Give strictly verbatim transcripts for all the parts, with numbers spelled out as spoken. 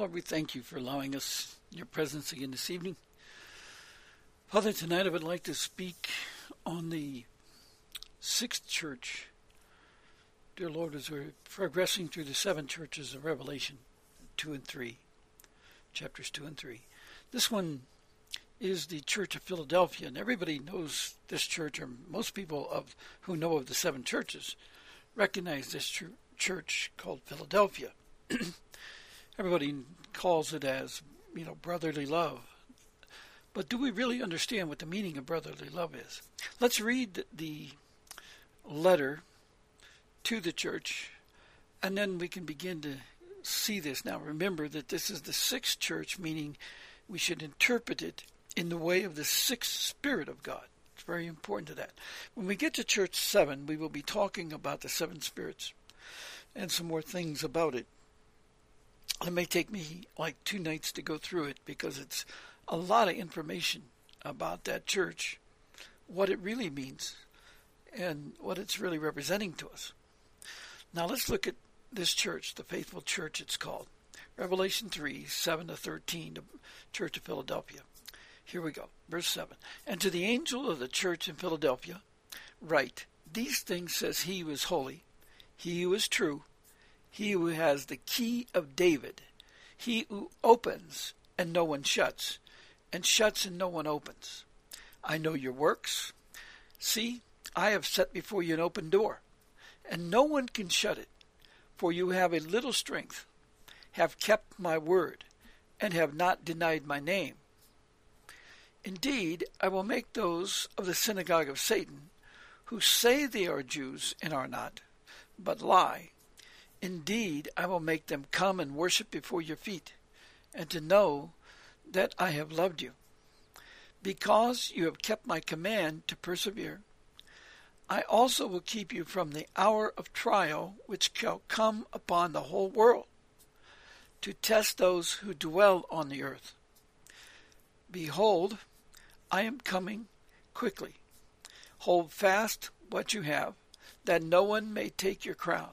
Lord, we thank you for allowing us your presence again this evening. Father, tonight I would like to speak on the sixth church. Dear Lord, as we're progressing through the seven churches of Revelation two and three, chapters two and three. This one is the Church of Philadelphia, and everybody knows this church, or most people of who know of the seven churches recognize this ch- church called Philadelphia. Everybody calls it as, you know, brotherly love. But do we really understand what the meaning of brotherly love is? Let's read the letter to the church, and then we can begin to see this. Now, remember that this is the sixth church, meaning we should interpret it in the way of the sixth Spirit of God. It's very important to that. When we get to church seven, we will be talking about the seven spirits and some more things about it. It may take me like two nights to go through it because it's a lot of information about that church, what it really means, and what it's really representing to us. Now let's look at this church, the faithful church it's called. Revelation three, seven to thirteen, the Church of Philadelphia. Here we go, verse seven. And to the angel of the church in Philadelphia, write, these things says he who is holy, he who is true, he who has the key of David, he who opens and no one shuts, and shuts and no one opens. I know your works. See, I have set before you an open door, and no one can shut it, for you have a little strength, have kept my word, and have not denied my name. Indeed, I will make those of the synagogue of Satan, who say they are Jews and are not, but lie. Indeed, I will make them come and worship before your feet, and to know that I have loved you. Because you have kept my command to persevere, I also will keep you from the hour of trial which shall come upon the whole world, to test those who dwell on the earth. Behold, I am coming quickly. Hold fast what you have, that no one may take your crown.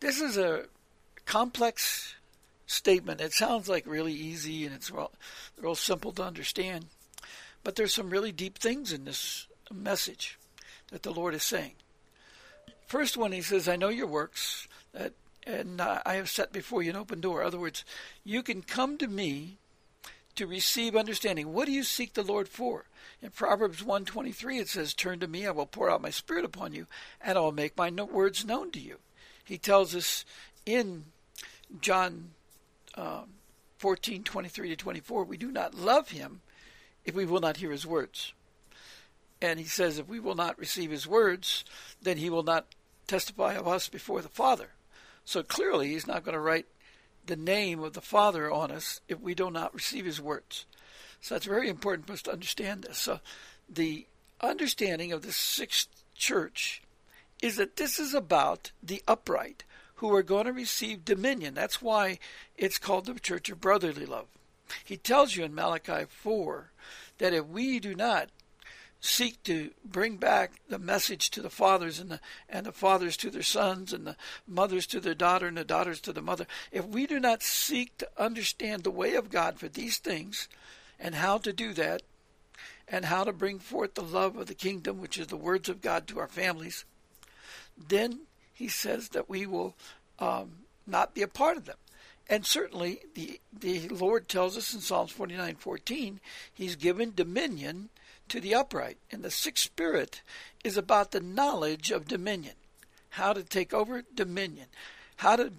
This is a complex statement. It sounds like really easy and it's real, real simple to understand. But there's some really deep things in this message that the Lord is saying. First one, he says, I know your works, that, and uh, I have set before you an open door. In other words, you can come to me to receive understanding. What do you seek the Lord for? In Proverbs one twenty-three, it says, turn to me, I will pour out my Spirit upon you, and I will make my no- words known to you. He tells us in John um, fourteen, twenty-three to twenty-four, we do not love him if we will not hear his words. And he says if we will not receive his words, then he will not testify of us before the Father. So clearly he's not going to write the name of the Father on us if we do not receive his words. So it's very important for us to understand this. So the understanding of the sixth church is that this is about the upright who are going to receive dominion. That's why it's called the Church of Brotherly Love. He tells you in Malachi four that if we do not seek to bring back the message to the fathers and the, and the fathers to their sons and the mothers to their daughter and the daughters to the mother, if we do not seek to understand the way of God for these things and how to do that and how to bring forth the love of the kingdom, which is the words of God to our families, then he says that we will um, not be a part of them. And certainly the the Lord tells us in Psalms forty-nine fourteen, he's given dominion to the upright. And the sixth spirit is about the knowledge of dominion, how to take over dominion, how to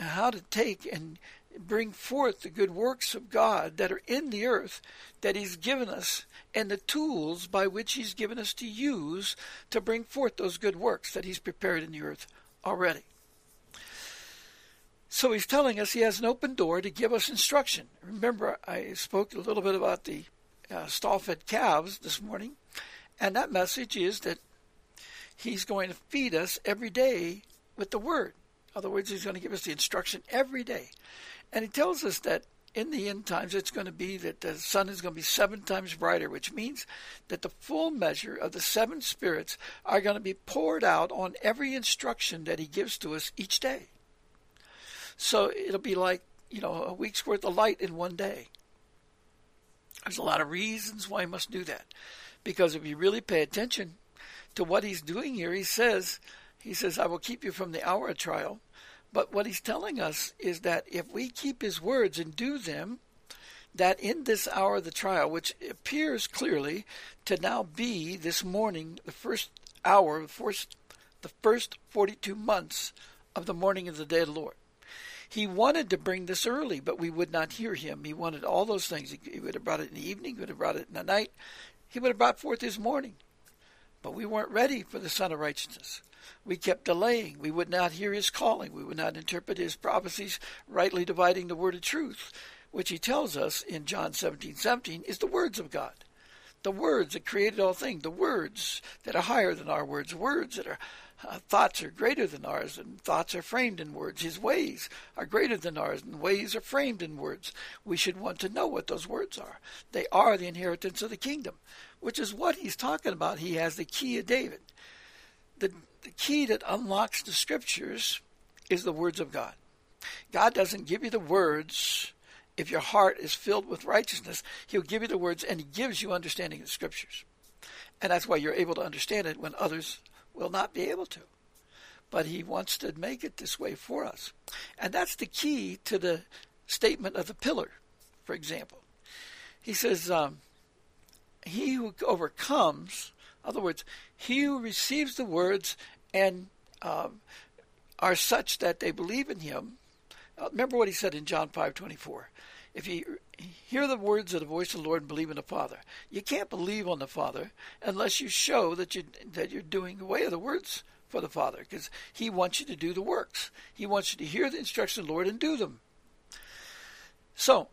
how to take and bring forth the good works of God that are in the earth that he's given us, and the tools by which he's given us to use to bring forth those good works that he's prepared in the earth already. So he's telling us he has an open door to give us instruction. Remember, I spoke a little bit about the uh, stall-fed calves this morning, and that message is that he's going to feed us every day with the Word. In other words, he's going to give us the instruction every day. And he tells us that in the end times, it's going to be that the sun is going to be seven times brighter, which means that the full measure of the seven spirits are going to be poured out on every instruction that he gives to us each day. So it'll be like, you know, a week's worth of light in one day. There's a lot of reasons why he must do that. Because if you really pay attention to what he's doing here, he says, he says, I will keep you from the hour of trial. But what he's telling us is that if we keep his words and do them, that in this hour of the trial, which appears clearly to now be this morning, the first hour, the first, the first forty-two months of the morning of the day of the Lord. He wanted to bring this early, but we would not hear him. He wanted all those things. He, he would have brought it in the evening. He would have brought it in the night. He would have brought forth his morning. But we weren't ready for the Son of Righteousness. We kept delaying. We would not hear his calling. We would not interpret his prophecies, rightly dividing the word of truth, which he tells us in John seventeen seventeen is the words of God. The words that created all things. The words that are higher than our words. Words that are, uh, thoughts are greater than ours, and thoughts are framed in words. His ways are greater than ours, and ways are framed in words. We should want to know what those words are. They are the inheritance of the kingdom, which is what he's talking about. He has the key of David. The The key that unlocks the scriptures is the words of God. God doesn't give you the words if your heart is filled with righteousness. He'll give you the words, and he gives you understanding of the scriptures. And that's why you're able to understand it when others will not be able to. But he wants to make it this way for us. And that's the key to the statement of the pillar, for example. He says, um, he who overcomes... In other words, he who receives the words and um, are such that they believe in him. Uh, remember what he said in John five twenty-four. If you hear the words of the voice of the Lord and believe in the Father. You can't believe on the Father unless you show that, you, that you're doing away of the words for the Father. Because he wants you to do the works. He wants you to hear the instructions of the Lord and do them. So,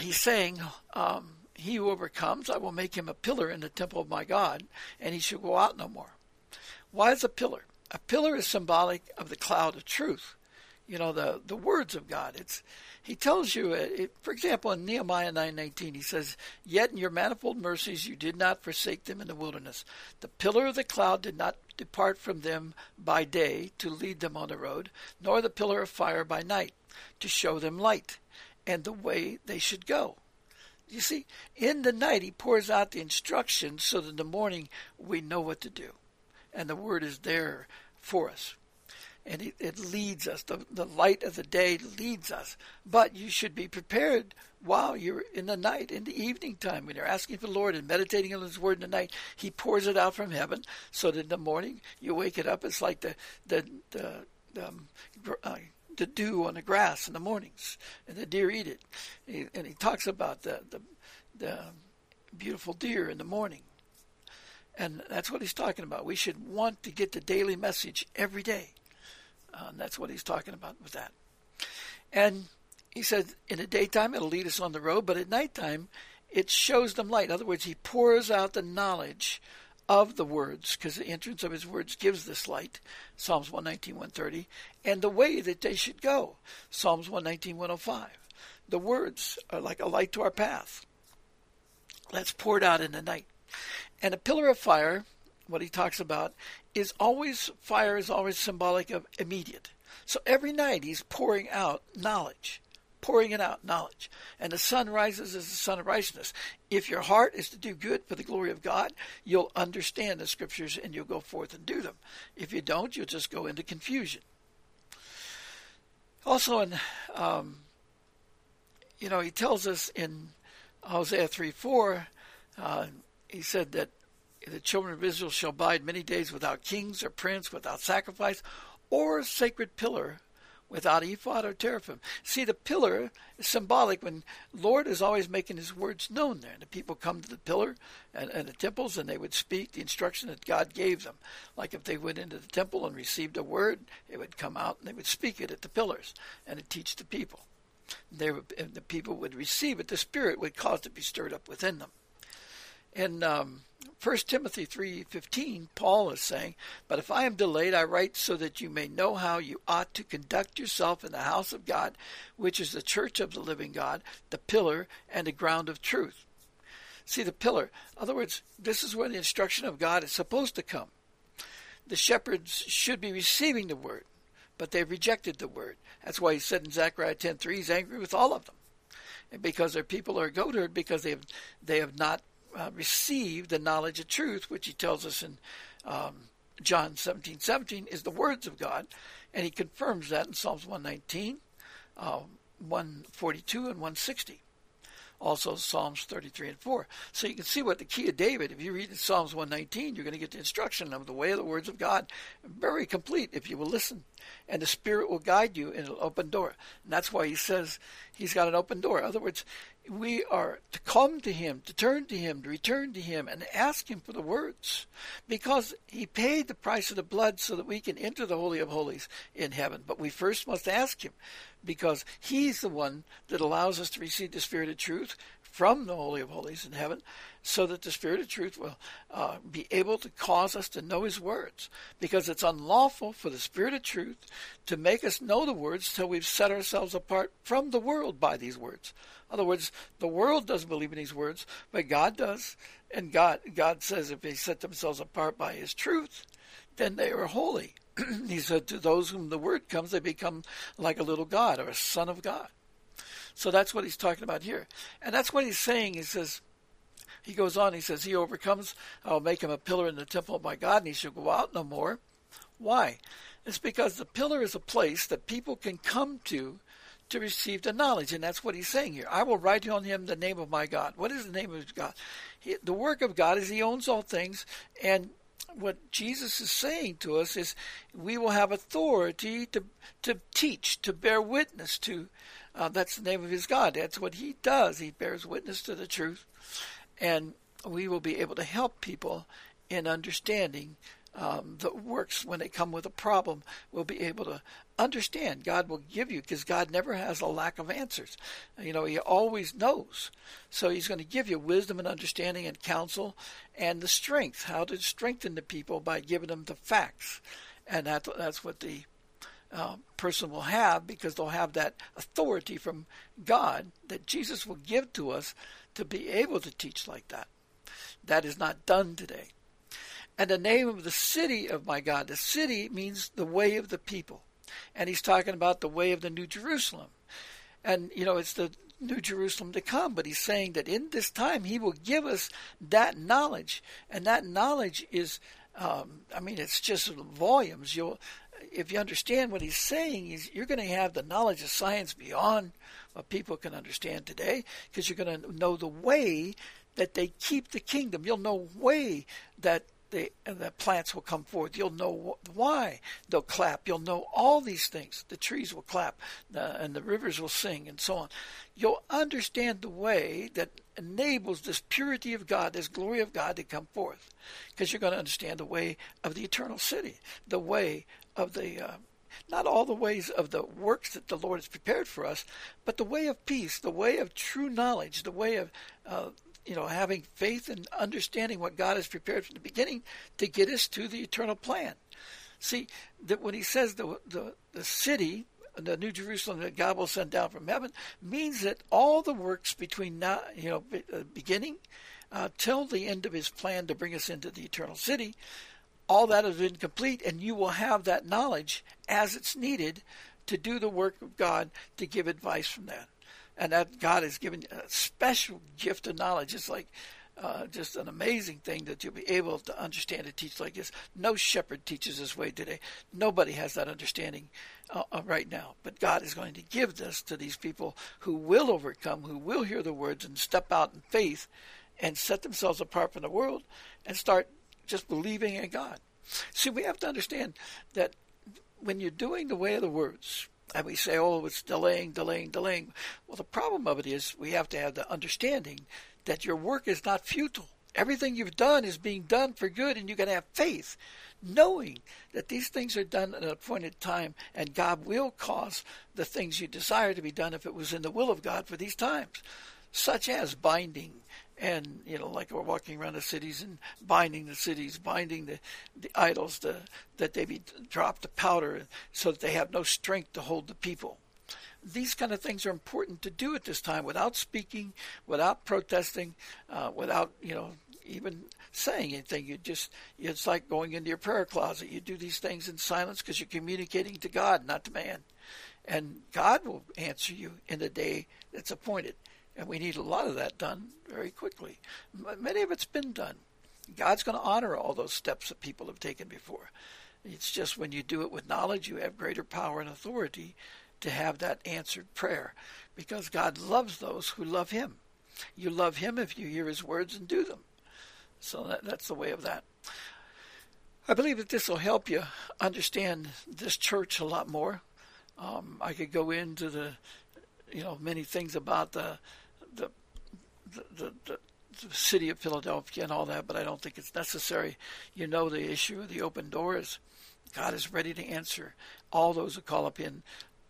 he's saying... Um, He who overcomes, I will make him a pillar in the temple of my God, and he shall go out no more. Why is a pillar? A pillar is symbolic of the cloud of truth. You know, the, the words of God. It's He tells you, it, for example, in Nehemiah nine nineteen, he says, Yet in your manifold mercies you did not forsake them in the wilderness. The pillar of the cloud did not depart from them by day to lead them on the road, nor the pillar of fire by night to show them light and the way they should go. You see, in the night, he pours out the instructions so that in the morning we know what to do. And the word is there for us. And it, it leads us. The, the light of the day leads us. But you should be prepared while you're in the night, in the evening time, when you're asking for the Lord and meditating on his word in the night. He pours it out from heaven so that in the morning you wake it up. It's like the... the, the, the um, uh, the dew on the grass in the mornings, and the deer eat it. He, and he talks about the, the the beautiful deer in the morning. And that's what he's talking about. We should want to get the daily message every day. Uh, and that's what he's talking about with that. And he said, in the daytime, it'll lead us on the road, but at nighttime, it shows them light. In other words, he pours out the knowledge of the words, because the entrance of his words gives this light, Psalms one nineteen, one thirty, and the way that they should go, Psalms one nineteen, one oh five. The words are like a light to our path. That's poured out in the night. And a pillar of fire, what he talks about, is always, fire is always symbolic of immediate. So every night he's pouring out knowledge. pouring it out, knowledge. And the sun rises as the sun of righteousness. If your heart is to do good for the glory of God, you'll understand the scriptures and you'll go forth and do them. If you don't, you'll just go into confusion. Also, in, um, you know, he tells us in Hosea three four, uh, he said that the children of Israel shall abide many days without kings or prince, without sacrifice, or sacred pillar, without ephod or teraphim. See, the pillar is symbolic. When Lord is always making his words known there, and the people come to the pillar and, and the temples, and they would speak the instruction that God gave them. Like if they went into the temple and received a word, it would come out and they would speak it at the pillars and it teach the people. They would, and the people would receive it. The Spirit would cause it to be stirred up within them. In um, First Timothy three fifteen, Paul is saying, "But if I am delayed, I write so that you may know how you ought to conduct yourself in the house of God, which is the church of the living God, the pillar and the ground of truth." See, the pillar. In other words, this is where the instruction of God is supposed to come. The shepherds should be receiving the word, but they rejected the word. That's why he said in Zechariah ten three, he's angry with all of them. And because their people are a goat herd, because they have, they have not Uh, receive the knowledge of truth, which he tells us in um, John seventeen seventeen is the words of God, and he confirms that in Psalms one nineteen, uh, one forty-two, and one sixty. Also Psalms thirty-three and four. So you can see what the key of David, if you read in Psalms one nineteen, you're going to get the instruction of the way of the words of God, very complete if you will listen, and the Spirit will guide you in an open door. And that's why he says he's got an open door. In other words, we are to come to him, to turn to him, to return to him, and ask him for the words, because he paid the price of the blood so that we can enter the Holy of Holies in heaven. But we first must ask him, because he's the one that allows us to receive the Spirit of truth from the Holy of Holies in heaven, so that the Spirit of truth will uh, be able to cause us to know his words, because it's unlawful for the Spirit of truth to make us know the words till we've set ourselves apart from the world by these words. In other words, the world doesn't believe in these words, but God does. And God God says if they set themselves apart by his truth, then they are holy. He said to those whom the word comes, they become like a little god or a son of God. So that's what he's talking about here. And that's what he's saying. He says, he goes on, he says, "He overcomes, I'll make him a pillar in the temple of my God, and he shall go out no more." Why? It's because the pillar is a place that people can come to to receive the knowledge. And that's what he's saying here. "I will write on him the name of my God." What is the name of God? He, the work of God is he owns all things. And what Jesus is saying to us is we will have authority to, to teach, to bear witness to. Uh, that's the name of his God. That's what he does. He bears witness to the truth. And we will be able to help people in understanding um, the works. When they come with a problem, we'll be able to understand. God will give you, because God never has a lack of answers. You know, he always knows. So he's going to give you wisdom and understanding and counsel and the strength, how to strengthen the people by giving them the facts. And that, that's what the Uh, person will have, because they'll have that authority from God that Jesus will give to us to be able to teach like that. That is not done today. "And the name of the city of my God," the city means the way of the people. And he's talking about the way of the New Jerusalem. And, you know, it's the New Jerusalem to come, but he's saying that in this time he will give us that knowledge. And that knowledge is, um, I mean, it's just volumes. You'll If you understand what he's saying, is you're going to have the knowledge of science beyond what people can understand today, because you're going to know the way that they keep the kingdom. You'll know way that they, and the plants will come forth. You'll know why they'll clap. You'll know all these things. The trees will clap, and the rivers will sing, and so on. You'll understand the way that enables this purity of God, this glory of God to come forth, because you're going to understand the way of the eternal city, the way of the, uh, not all the ways of the works that the Lord has prepared for us, but the way of peace, the way of true knowledge, the way of, uh, you know, having faith and understanding what God has prepared from the beginning to get us to the eternal plan. See, that when he says the, the, the city, the New Jerusalem that God will send down from heaven, means that all the works between now, you know, beginning uh, till the end of his plan to bring us into the eternal city, all that has been complete, and you will have that knowledge as it's needed to do the work of God, to give advice from that. And that God has given a special gift of knowledge. It's like uh, just an amazing thing that you'll be able to understand and teach like this. No shepherd teaches this way today. Nobody has that understanding uh, right now. But God is going to give this to these people who will overcome, who will hear the words and step out in faith and set themselves apart from the world and start just believing in God. See, we have to understand that when you're doing the way of the words, And we say, oh, it's delaying, delaying, delaying. Well, the problem of it is we have to have the understanding that your work is not futile. Everything you've done is being done for good, and you can have faith, knowing that these things are done at an appointed time, and God will cause the things you desire to be done if it was in the will of God for these times, such as binding. And, you know, like we're walking around the cities and binding the cities, binding the, the idols, the, that they be dropped to powder so that they have no strength to hold the people. These kind of things are important to do at this time without speaking, without protesting, uh, without, you know, even saying anything. You just, it's like going into your prayer closet. You do these things in silence because you're communicating to God, not to man. And God will answer you in the day that's appointed. And we need a lot of that done very quickly. Many of it's been done. God's going to honor all those steps that people have taken before. It's just when you do it with knowledge, you have greater power and authority to have that answered prayer, because God loves those who love him. You love him if you hear his words and do them. So that, that's the way of that. I believe that this will help you understand this church a lot more. Um, I could go into the, you know, many things about the, the the the the city of Philadelphia and all that, but I don't think it's necessary. You know, the issue of the open doors. God is ready to answer all those who call up in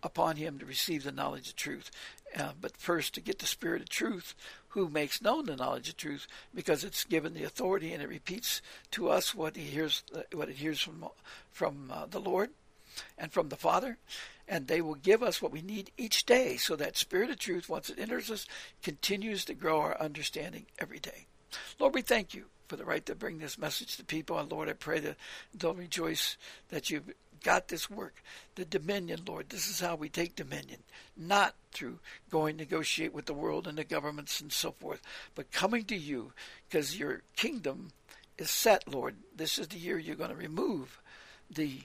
upon him to receive the knowledge of truth. Uh, but first, to get the Spirit of truth, who makes known the knowledge of truth, because it's given the authority and it repeats to us what he hears, what it hears from from uh, the Lord and from the Father, and they will give us what we need each day, so that Spirit of truth, once it enters us, continues to grow our understanding every day. Lord, we thank you for the right to bring this message to people, and Lord, I pray that they'll rejoice that you've got this work, the dominion, Lord. This is how we take dominion, not through going negotiate with the world and the governments and so forth, but coming to you, because your kingdom is set, Lord. This is the year you're going to remove the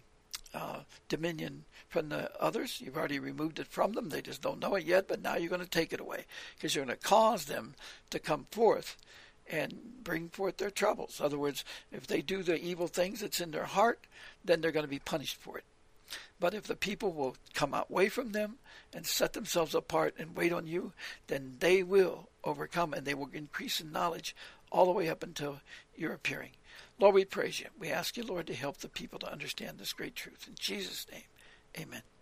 Uh, dominion from the others. You've already removed it from them. They just don't know it yet, but now you're going to take it away, because you're going to cause them to come forth and bring forth their troubles. In other words, if they do the evil things that's in their heart, then they're going to be punished for it. But if the people will come away from them and set themselves apart and wait on you, then they will overcome, and they will increase in knowledge all the way up until your appearing. Lord, we praise you. We ask you, Lord, to help the people to understand this great truth. In Jesus' name, amen.